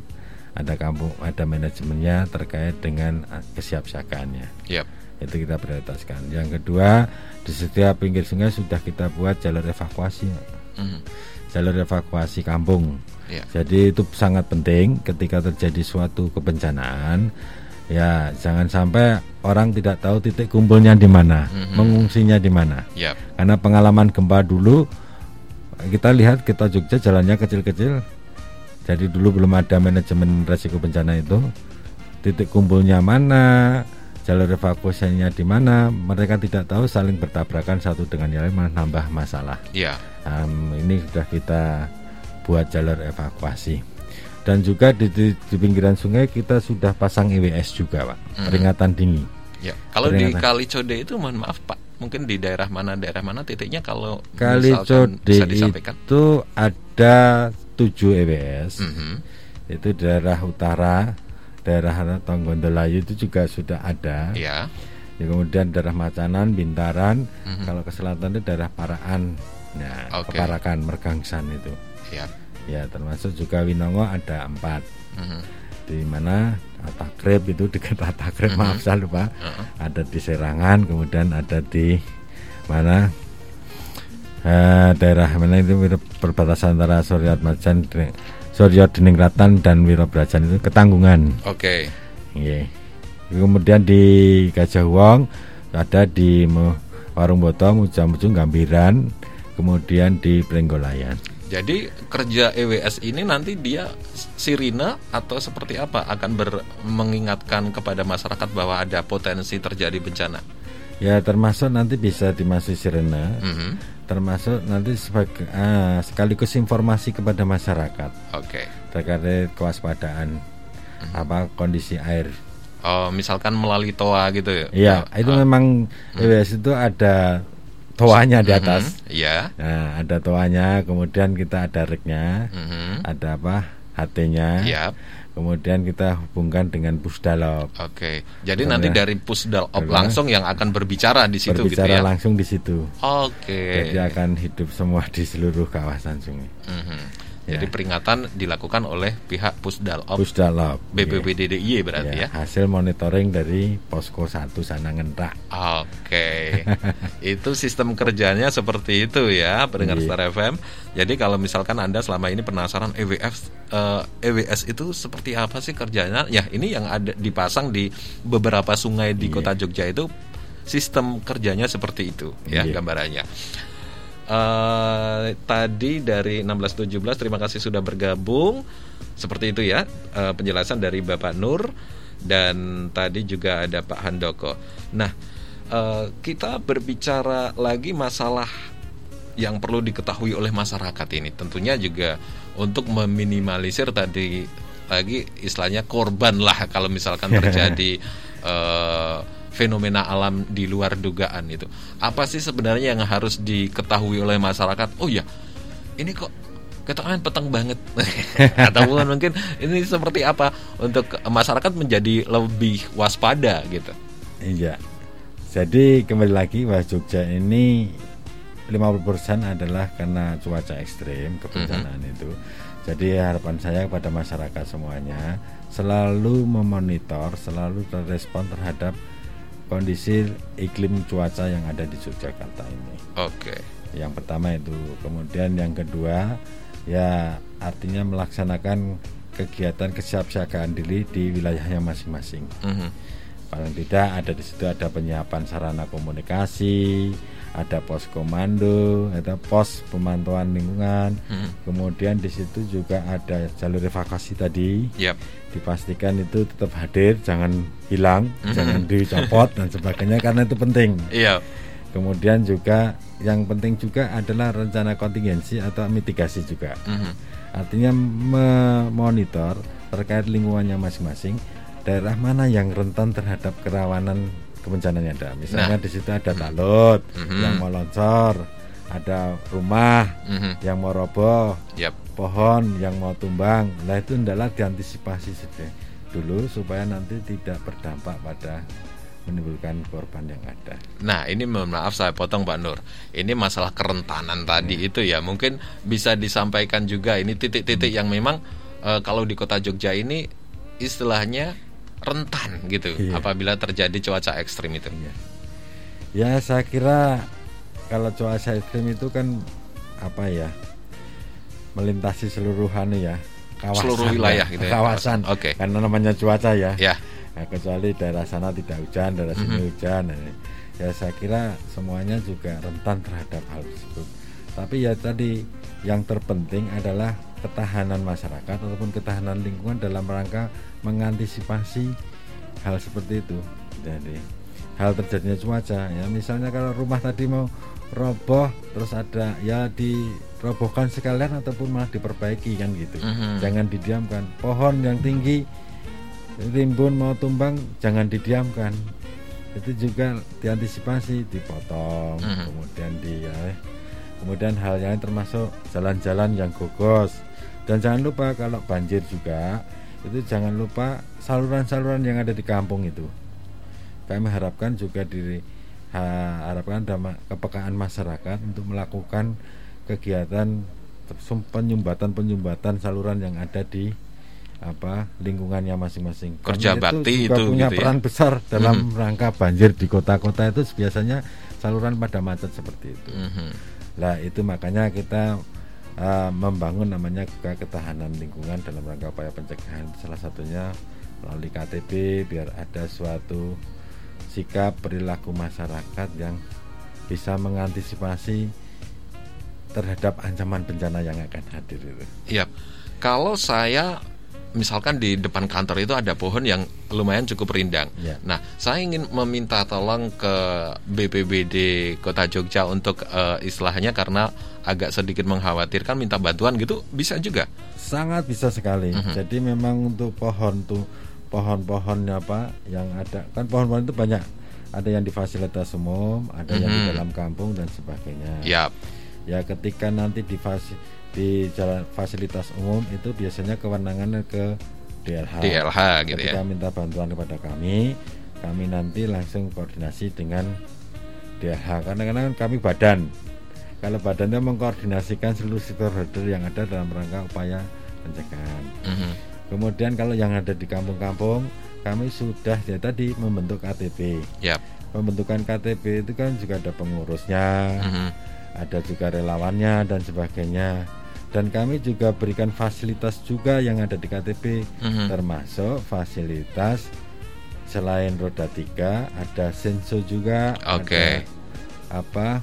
ada kampung, ada manajemennya terkait dengan kesiapsiagaannya. Yep. Itu kita prioritaskan. Yang kedua, di setiap pinggir sungai sudah kita buat jalur evakuasi, jalur evakuasi kampung. Yeah. Jadi itu sangat penting ketika terjadi suatu kebencanaan. Ya, jangan sampai orang tidak tahu titik kumpulnya di mana, mengungsinya di mana. Yep. Karena pengalaman gempa dulu kita lihat, kita Jogja jalannya kecil-kecil. Jadi dulu belum ada manajemen resiko bencana itu. Titik kumpulnya mana, jalur evakuasinya di mana, mereka tidak tahu, saling bertabrakan satu dengan yang lain, menambah masalah. Iya. Ini sudah kita buat jalur evakuasi. Dan juga di pinggiran sungai kita sudah pasang EWS juga, Pak. Peringatan dini. Ya. Kalau peringatan. Di Kali Code itu mohon maaf, Pak. Mungkin di daerah mana titiknya kalau Kali Code bisa disampaikan. Itu ada 7 EWS. Mm-hmm. Itu daerah utara, daerah Tonggondolayu itu juga sudah ada. Yeah. Ya, kemudian daerah Macanan, Bintaran. Mm-hmm. Kalau ke selatan itu daerah Parakan. Nah, okay. Parakan Mergangsan itu. Yeah. Ya, termasuk juga Winongo ada 4. Mm-hmm. Di mana Atakrep itu, dekat Atakrep, maaf saya lupa. Ada di Serangan, kemudian ada di mana? Daerah mana itu perbatasan antara Suryo Deningratan dan Wirobrajan itu Ketanggungan. Oke. Okay. Yeah. Kemudian di Gajah Wong ada di Warung Boto, Mujamujung, Gambiran, kemudian di Prenggolayan. Jadi kerja EWS ini nanti dia sirine atau seperti apa akan mengingatkan kepada masyarakat bahwa ada potensi terjadi bencana. Ya, termasuk nanti bisa dimasuk sirine. Mm-hmm. Termasuk nanti sebagai sekaligus informasi kepada masyarakat. Oke. Okay. Terkait kewaspadaan apa kondisi air. Oh, misalkan melalui toa gitu ya. Iya, itu memang EWS itu ada toanya di atas, ya. Nah, ada toanya, kemudian kita ada reknya, ada HT-nya, yep. Kemudian kita hubungkan dengan PUSDALOP. Oke, jadi kemudian nanti dari PUSDALOP langsung yang akan berbicara di situ, berbicara gitu ya? Langsung di situ. Oke. Jadi akan hidup semua di seluruh kawasan sungai. Jadi peringatan dilakukan oleh pihak PUSDALOP BPBD DIY berarti ya. Hasil monitoring dari Posko 1 sana Ngentak. Oke. Itu sistem kerjanya seperti itu ya, pendengar Star FM. Jadi kalau misalkan Anda selama ini penasaran EWS itu seperti apa sih kerjanya? Ya, ini yang ada dipasang di beberapa sungai di Kota Jogja itu sistem kerjanya seperti itu ya, gambarannya. Tadi dari 1617 terima kasih sudah bergabung. Seperti itu ya penjelasan dari Bapak Nur. Dan tadi juga ada Pak Handoko. Nah, kita berbicara lagi masalah yang perlu diketahui oleh masyarakat ini. Tentunya juga untuk meminimalisir tadi lagi istilahnya korban lah. Kalau misalkan terjadi fenomena alam di luar dugaan itu, apa sih sebenarnya yang harus diketahui oleh masyarakat? Oh ya, ini kok ketokan peteng banget. Ataupun mungkin ini seperti apa untuk masyarakat menjadi lebih waspada gitu. Iya. Jadi kembali lagi, bahwa Jogja ini 50% adalah karena cuaca ekstrim, kebencanaan itu. Jadi harapan saya kepada masyarakat semuanya selalu memonitor, selalu respon terhadap kondisi iklim cuaca yang ada di Yogyakarta ini. Oke. Okay. Yang pertama itu, kemudian yang kedua, ya artinya melaksanakan kegiatan kesiapsiagaan diri di wilayahnya masing-masing. Paling tidak ada di situ ada penyiapan sarana komunikasi, ada pos komando, ada pos pemantauan lingkungan. Kemudian di situ juga ada jalur evakuasi tadi. Yep. Dipastikan itu tetap hadir, jangan hilang, jangan dicopot dan sebagainya, karena itu penting. Iya. Kemudian juga yang penting juga adalah rencana kontingensi atau mitigasi juga. Artinya memonitor terkait lingkungannya masing-masing, daerah mana yang rentan terhadap kerawanan kebencanaan yang ada. Misalnya di situ ada talut yang mau longsor, ada rumah yang mau roboh, pohon yang mau tumbang. Nah itu hendaklah diantisipasi dulu supaya nanti tidak berdampak pada menimbulkan korban yang ada. Nah ini mohon maaf saya potong Pak Nur, ini masalah kerentanan tadi itu ya, mungkin bisa disampaikan juga ini titik-titik yang memang kalau di kota Jogja ini istilahnya rentan gitu apabila terjadi cuaca ekstrim itu. Ya saya kira kalau cuaca ekstrim itu kan apa ya, melintasi seluruhan ya kawasan, seluruh wilayah ya, gitu ya, kawasan. Oke. Karena namanya cuaca ya. Nah, kecuali daerah sana tidak hujan, daerah sini hujan. Ya saya kira semuanya juga rentan terhadap hal tersebut. Tapi ya tadi yang terpenting adalah ketahanan masyarakat ataupun ketahanan lingkungan dalam rangka mengantisipasi hal seperti itu. Jadi hal terjadinya cuaca ya, misalnya kalau rumah tadi mau roboh terus ada ya dirobohkan sekalian ataupun malah diperbaiki kan gitu. Jangan didiamkan. Pohon yang tinggi rimbun mau tumbang jangan didiamkan. Itu juga diantisipasi, dipotong, kemudian kemudian hal yang termasuk jalan-jalan yang gogos. Dan jangan lupa kalau banjir juga itu jangan lupa saluran-saluran yang ada di kampung itu. Kami harapkan juga harapkan kepekaan masyarakat untuk melakukan kegiatan penyumbatan saluran yang ada di lingkungannya masing-masing. Kerja bakti itu punya peran besar dalam rangka banjir di kota-kota itu biasanya saluran pada macet seperti itu. Nah itu makanya kita membangun namanya ketahanan lingkungan dalam rangka upaya pencegahan, salah satunya melalui KTB biar ada suatu sikap perilaku masyarakat yang bisa mengantisipasi terhadap ancaman bencana yang akan hadir itu. Iya. Kalau saya misalkan di depan kantor itu ada pohon yang lumayan cukup rindang. Nah, saya ingin meminta tolong ke BPBD Kota Jogja untuk istilahnya karena agak sedikit mengkhawatirkan, minta bantuan gitu, bisa juga? Sangat bisa sekali. Jadi memang untuk pohon tuh, pohon-pohonnya yang ada kan, pohon-pohon itu banyak. Ada yang di fasilitas umum, ada yang di dalam kampung dan sebagainya. Ya ketika nanti di jalan fasilitas umum itu biasanya kewenangannya ke DLH gitu ya. Kita minta bantuan kepada kami nanti langsung koordinasi dengan DLH karena kadang-kadang kami badan. Kalau badannya mengkoordinasikan seluruh stakeholder yang ada dalam rangka upaya pencegahan. Kemudian kalau yang ada di kampung-kampung, kami sudah tadi membentuk KTP. Pembentukan KTP itu kan juga ada pengurusnya, ada juga relawannya dan sebagainya. Dan kami juga berikan fasilitas juga yang ada di KTP, termasuk fasilitas selain roda 3 ada senso juga, ada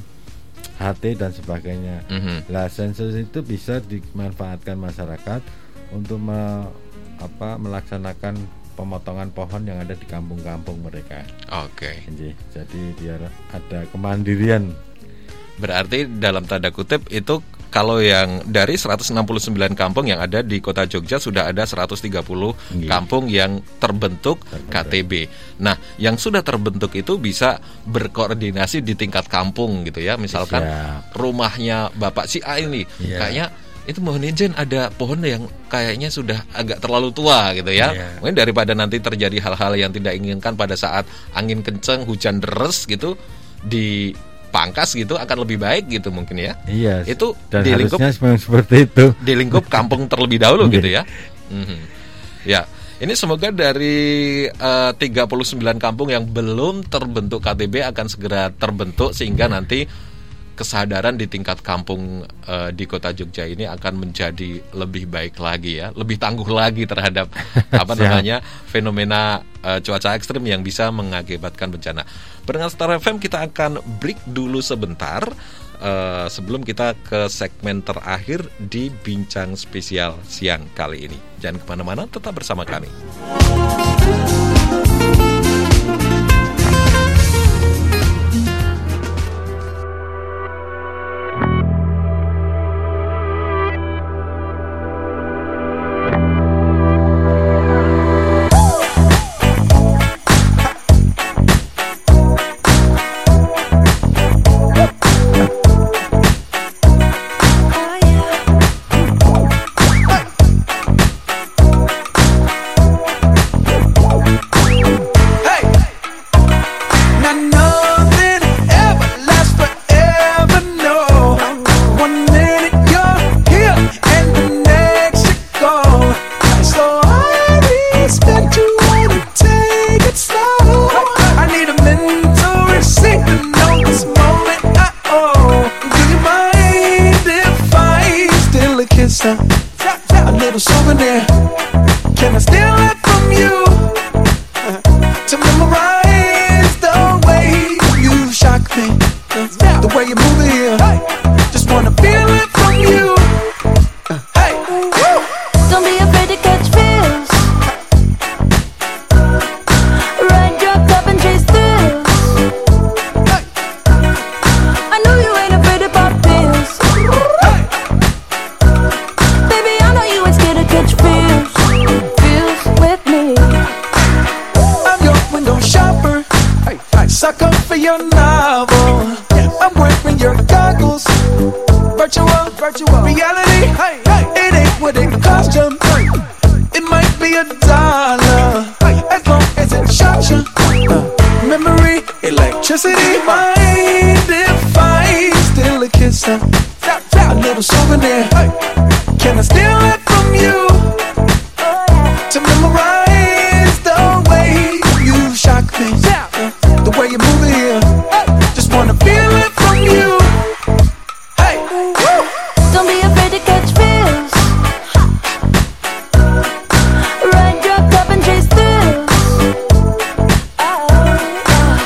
HT dan sebagainya. Lah senso itu bisa dimanfaatkan masyarakat untuk melaksanakan pemotongan pohon yang ada di kampung-kampung mereka. Jadi biar ada kemandirian. Berarti dalam tanda kutip itu kalau yang dari 169 kampung yang ada di Kota Jogja sudah ada 130 kampung yang terbentuk KTB. Nah, yang sudah terbentuk itu bisa berkoordinasi di tingkat kampung gitu ya. Misalkan rumahnya Bapak si A ini kayaknya itu mohon izin ada pohon yang kayaknya sudah agak terlalu tua gitu ya. Mungkin daripada nanti terjadi hal-hal yang tidak inginkan pada saat angin kencang, hujan deres gitu di pangkas gitu akan lebih baik gitu mungkin ya. Itu dan di lingkup seperti itu. Di lingkup kampung terlebih dahulu gitu ya. Ya, ini semoga dari 39 kampung yang belum terbentuk KTB akan segera terbentuk sehingga nanti kesadaran di tingkat kampung di Kota Jogja ini akan menjadi lebih baik lagi ya, lebih tangguh lagi terhadap fenomena cuaca ekstrim yang bisa mengakibatkan bencana. Pendengar Star FM, kita akan break dulu sebentar sebelum kita ke segmen terakhir di Bincang Spesial siang kali ini. Jangan kemana-mana, tetap bersama kami. letter, a little souvenir. Can I steal it from you to memorize the way you shock me, the way you move it here. Just wanna feel it from you. Hey, woo! Don't be afraid to catch feels. Ride your cup and chase thrills. I know you ain't afraid of pop pills. Baby, I know you ain't scared to catch feels. Feels with me. I'm your window shopper. Suck up for your novel. I'm wearing your goggles. Virtual reality. It ain't what it cost you. It might be $1, as long as it shocks you. Memory, electricity, mind if I steal a kiss, a little souvenir. Can I steal it from you to memorize the way you shock me, the way you move it here. Just wanna feel it from you. Hey, woo! Don't be afraid to catch feels. Ride your cup and chase thrills.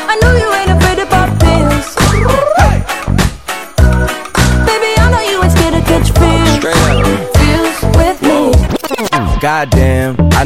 I know you ain't afraid of pop pills. Baby, I know you ain't scared to catch feels. Feels with me. Goddamn, I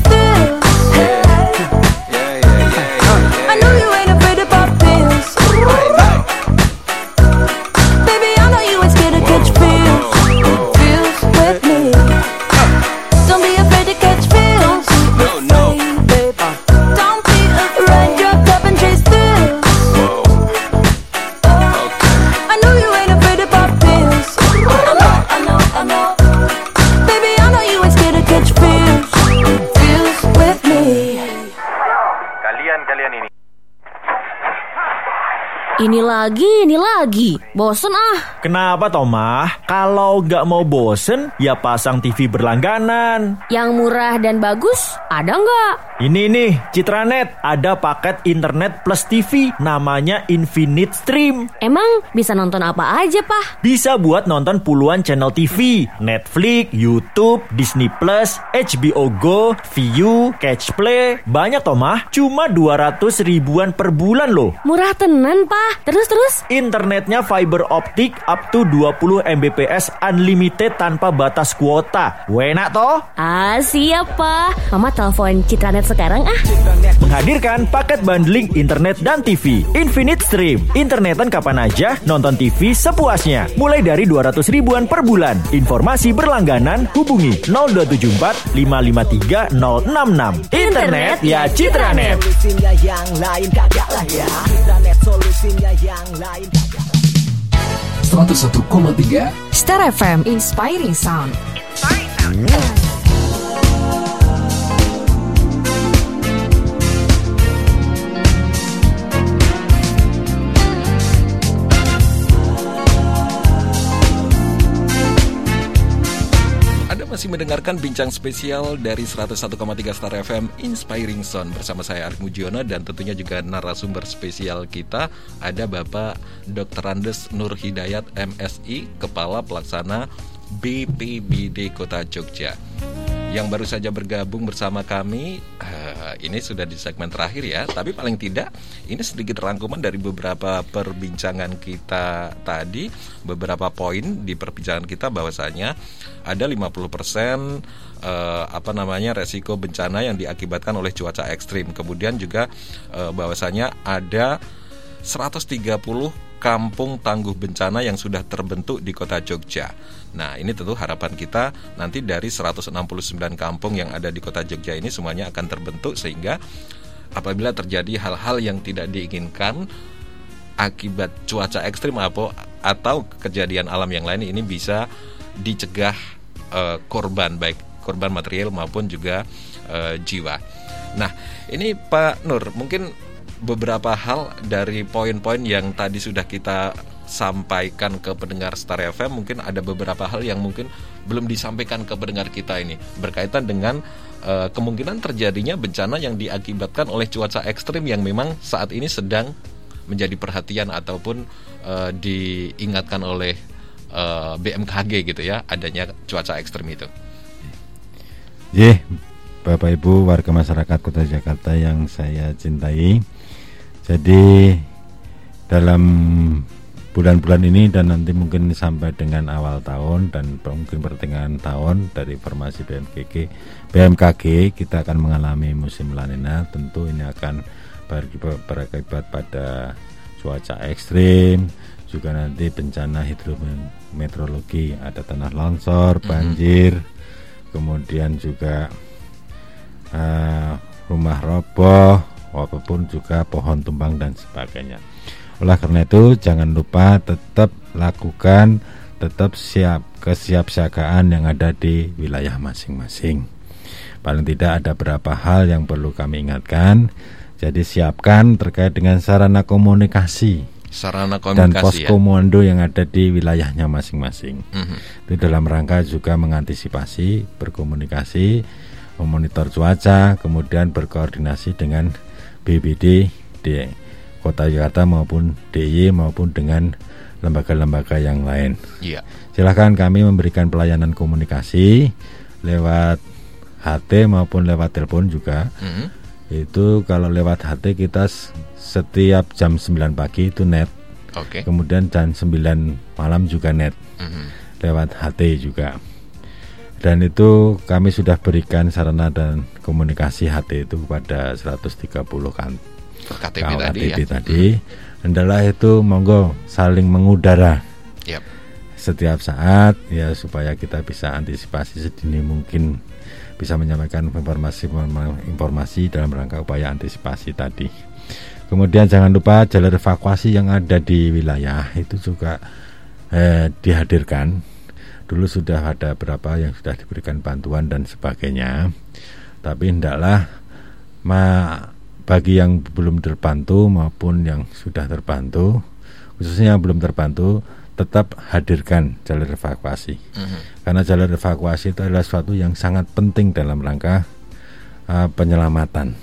thrills. I know you ain't afraid of pop pills. Baby, I know you ain't scared to catch feels. Feels with me. Don't be afraid to catch feels. No. Ini lagi, bosen ah. Kenapa Tomah? Kalau nggak mau bosen, ya pasang TV berlangganan. Yang murah dan bagus, ada nggak? Ini nih, Citranet. Ada paket internet plus TV, namanya Infinite Stream. Emang bisa nonton apa aja, Pak? Bisa buat nonton puluhan channel TV. Netflix, YouTube, Disney+, HBO Go, Viu, Catch Play. Banyak Tomah, cuma 200 ribuan per bulan loh. Murah tenan, Pak. Terus? Internetnya fiber optik up to 20 Mbps unlimited tanpa batas kuota. Enak toh? Ah, siap, Pak. Mama telepon Citranet sekarang ah. Menghadirkan paket bundling internet dan TV. Infinite Stream. Internetan kapan aja, nonton TV sepuasnya. Mulai dari 200 ribuan per bulan. Informasi berlangganan hubungi 0274 553 066. Internet ya Citranet. Solusinya yang lain kagak lah ya. Citranet solusi yang lain. 101,3 Star FM Inspiring Sound. Anda masih mendengarkan bincang spesial dari 101,3 Star FM Inspiring Sound bersama saya Arief Mujiono dan tentunya juga narasumber spesial kita ada Bapak Dr. Andes Nur Hidayat MSI, Kepala Pelaksana BPBD Kota Jogja. Yang baru saja bergabung bersama kami, ini sudah di segmen terakhir ya, tapi paling tidak ini sedikit rangkuman dari beberapa perbincangan kita tadi, beberapa poin di perbincangan kita bahwasanya ada 50% resiko bencana yang diakibatkan oleh cuaca ekstrim, kemudian juga bahwasanya ada 130 kampung tangguh bencana yang sudah terbentuk di Kota Jogja. Nah, ini tentu harapan kita nanti dari 169 kampung yang ada di Kota Jogja ini semuanya akan terbentuk, sehingga apabila terjadi hal-hal yang tidak diinginkan akibat cuaca ekstrim atau kejadian alam yang lain, ini bisa dicegah korban, baik korban material maupun juga jiwa. Nah, ini Pak Nur, mungkin beberapa hal dari poin-poin yang tadi sudah kita sampaikan ke pendengar Star FM, mungkin ada beberapa hal yang mungkin belum disampaikan ke pendengar kita ini berkaitan dengan kemungkinan terjadinya bencana yang diakibatkan oleh cuaca ekstrim yang memang saat ini sedang menjadi perhatian ataupun diingatkan oleh BMKG gitu ya, adanya cuaca ekstrim itu. Yeah. Bapak Ibu warga masyarakat Kota Jakarta yang saya cintai, jadi dalam bulan-bulan ini dan nanti mungkin sampai dengan awal tahun dan mungkin pertengahan tahun, dari informasi BMKG kita akan mengalami musim La Nina. Tentu ini akan berakibat pada cuaca ekstrim, juga nanti bencana hidrometeorologi, ada tanah longsor, banjir, kemudian juga rumah roboh, apapun juga pohon tumbang dan sebagainya. Oleh karena itu jangan lupa tetap lakukan, tetap kesiapsiagaan yang ada di wilayah masing-masing. Paling tidak ada beberapa hal yang perlu kami ingatkan. Jadi siapkan terkait dengan sarana komunikasi dan poskomando ya, yang ada di wilayahnya masing-masing. Itu dalam rangka juga mengantisipasi, berkomunikasi, memonitor cuaca, kemudian berkoordinasi dengan BPBD di Kota Jakarta maupun DIY maupun dengan lembaga-lembaga yang lain. Iya. Silakan kami memberikan pelayanan komunikasi lewat HT maupun lewat telepon juga. Itu kalau lewat HT kita setiap jam 9 pagi itu net. Oke. Kemudian jam 9 malam juga net. Lewat HT juga. Dan itu kami sudah berikan sarana dan komunikasi HT itu kepada 130 KTP tadi. Hendaklah itu monggo saling mengudara setiap saat ya, supaya kita bisa antisipasi sedini mungkin, bisa menyampaikan informasi dalam rangka upaya antisipasi tadi. Kemudian jangan lupa jalur evakuasi yang ada di wilayah itu juga dihadirkan. Dulu sudah ada berapa yang sudah diberikan bantuan dan sebagainya. Tapi hendaklah bagi yang belum terbantu maupun yang sudah terbantu, khususnya yang belum terbantu, tetap hadirkan jalur evakuasi. Karena jalur evakuasi itu adalah suatu yang sangat penting dalam rangka penyelamatan.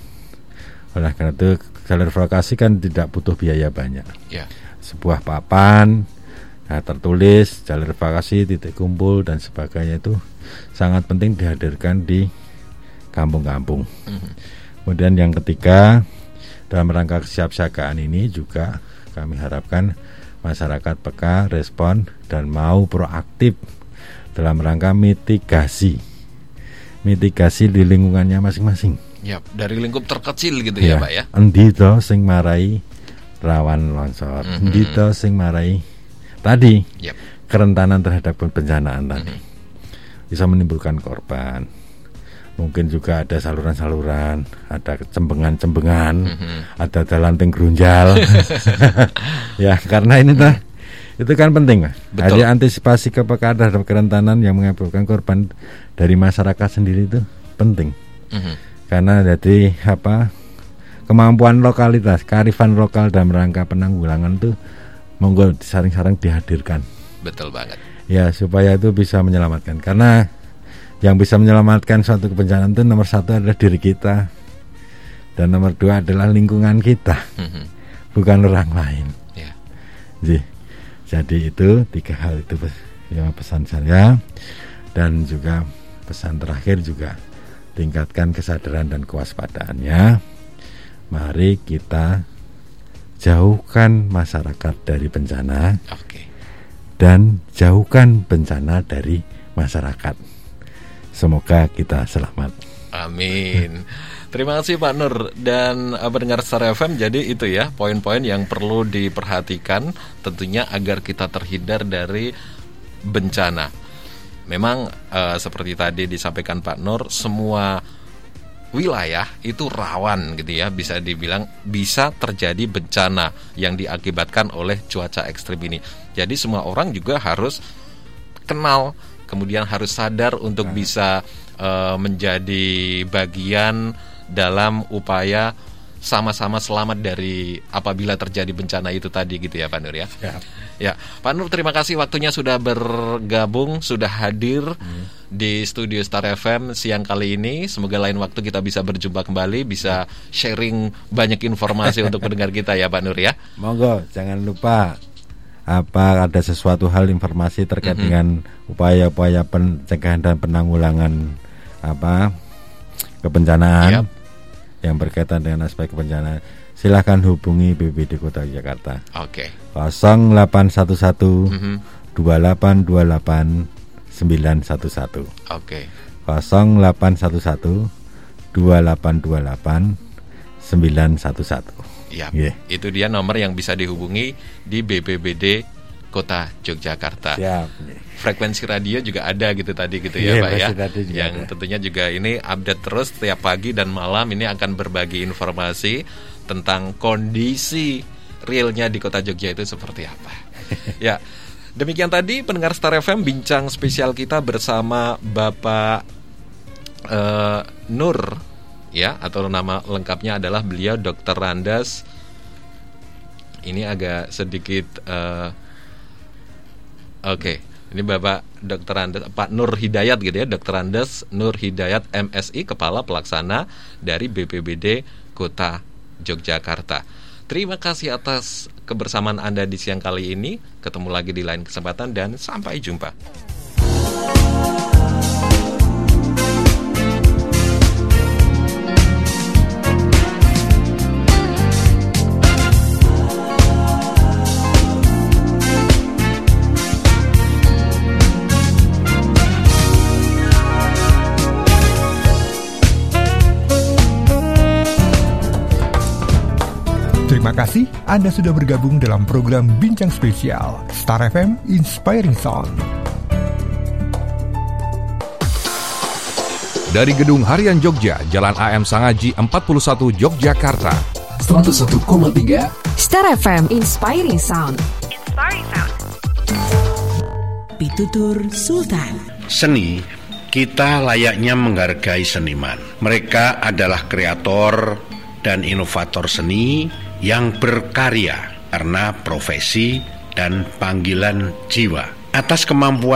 Oleh karena itu jalur evakuasi kan tidak butuh biaya banyak. Sebuah papan tertulis jalur evakuasi, titik kumpul dan sebagainya itu sangat penting dihadirkan di kampung-kampung. Kemudian yang ketiga, dalam rangka kesiapsiagaan ini juga kami harapkan masyarakat peka, respon dan mau proaktif dalam rangka mitigasi di lingkungannya masing-masing. Dari lingkup terkecil gitu ya Pak ya. Endi to sing marai rawan longsor, endi to sing marai tadi kerentanan terhadap bencanaan tadi, bisa menimbulkan korban. Mungkin juga ada saluran-saluran, ada cembengan-cembengan, ada jalan tenggerunjal. Ya karena ini itu kan penting. Ada antisipasi kepekaan terhadap kerentanan yang mengakibatkan korban dari masyarakat sendiri itu penting. Karena jadi kemampuan lokalitas, kearifan lokal dalam rangka penanggulangan itu monggo disaring-saring dihadirkan. Betul banget. Ya, supaya itu bisa menyelamatkan. Karena yang bisa menyelamatkan suatu kebencanaan itu nomor satu adalah diri kita, dan nomor dua adalah lingkungan kita, bukan orang lain. Jadi itu tiga hal itu yang pesan saya. Dan juga pesan terakhir juga, tingkatkan kesadaran dan kewaspadaannya. Mari kita jauhkan masyarakat dari bencana, dan jauhkan bencana dari masyarakat. Semoga kita selamat. Amin. Terima kasih Pak Nur dan pendengar Star FM. Jadi itu ya poin-poin yang perlu diperhatikan tentunya agar kita terhindar dari bencana. Memang seperti tadi disampaikan Pak Nur, semua wilayah itu rawan gitu ya, bisa dibilang bisa terjadi bencana yang diakibatkan oleh cuaca ekstrim ini. Jadi semua orang juga harus kenal, kemudian harus sadar untuk bisa menjadi bagian dalam upaya sama-sama selamat dari apabila terjadi bencana itu tadi gitu ya Pak Nur ya. Ya Pak Nur, terima kasih waktunya sudah bergabung, sudah hadir di studio Star FM siang kali ini. Semoga lain waktu kita bisa berjumpa kembali, bisa sharing banyak informasi untuk pendengar kita ya Pak Nur ya. Monggo, jangan lupa apa ada sesuatu hal informasi terkait dengan upaya-upaya pencegahan dan penanggulangan apa kebencanaan yang berkaitan dengan aspek kebencanaan, silahkan hubungi BPBD Kota Jakarta. Oke. 0811 2828 911. Oke. 0811 2828 911. Ya. Yeah. Itu dia nomor yang bisa dihubungi di BPBD Kota Yogyakarta. Siap. Frekuensi radio juga ada gitu tadi gitu ya Pak ya. Yang ada. Tentunya juga ini update terus tiap pagi dan malam ini akan berbagi informasi tentang kondisi realnya di Kota Jogja itu seperti apa. Ya. Demikian tadi pendengar Star FM bincang spesial kita bersama Bapak Nur ya, atau nama lengkapnya adalah beliau Dr. Randes. Ini agak sedikit ini Bapak Dr. Andes, Pak Nur Hidayat gitu ya, Dr. Andes Nur Hidayat MSI, Kepala Pelaksana dari BPBD Kota Yogyakarta. Terima kasih atas kebersamaan Anda di siang kali ini. Ketemu lagi di lain kesempatan dan sampai jumpa. Terima kasih Anda sudah bergabung dalam program Bincang Spesial Star FM Inspiring Sound. Dari Gedung Harian Jogja, Jalan AM Sangaji 41 Yogyakarta. 101,3 Star FM Inspiring Sound. Inspiring Sound. Pitutur Sultan. Seni, kita layaknya menghargai seniman. Mereka adalah kreator dan inovator seni yang berkarya karena profesi dan panggilan jiwa. Atas kemampuan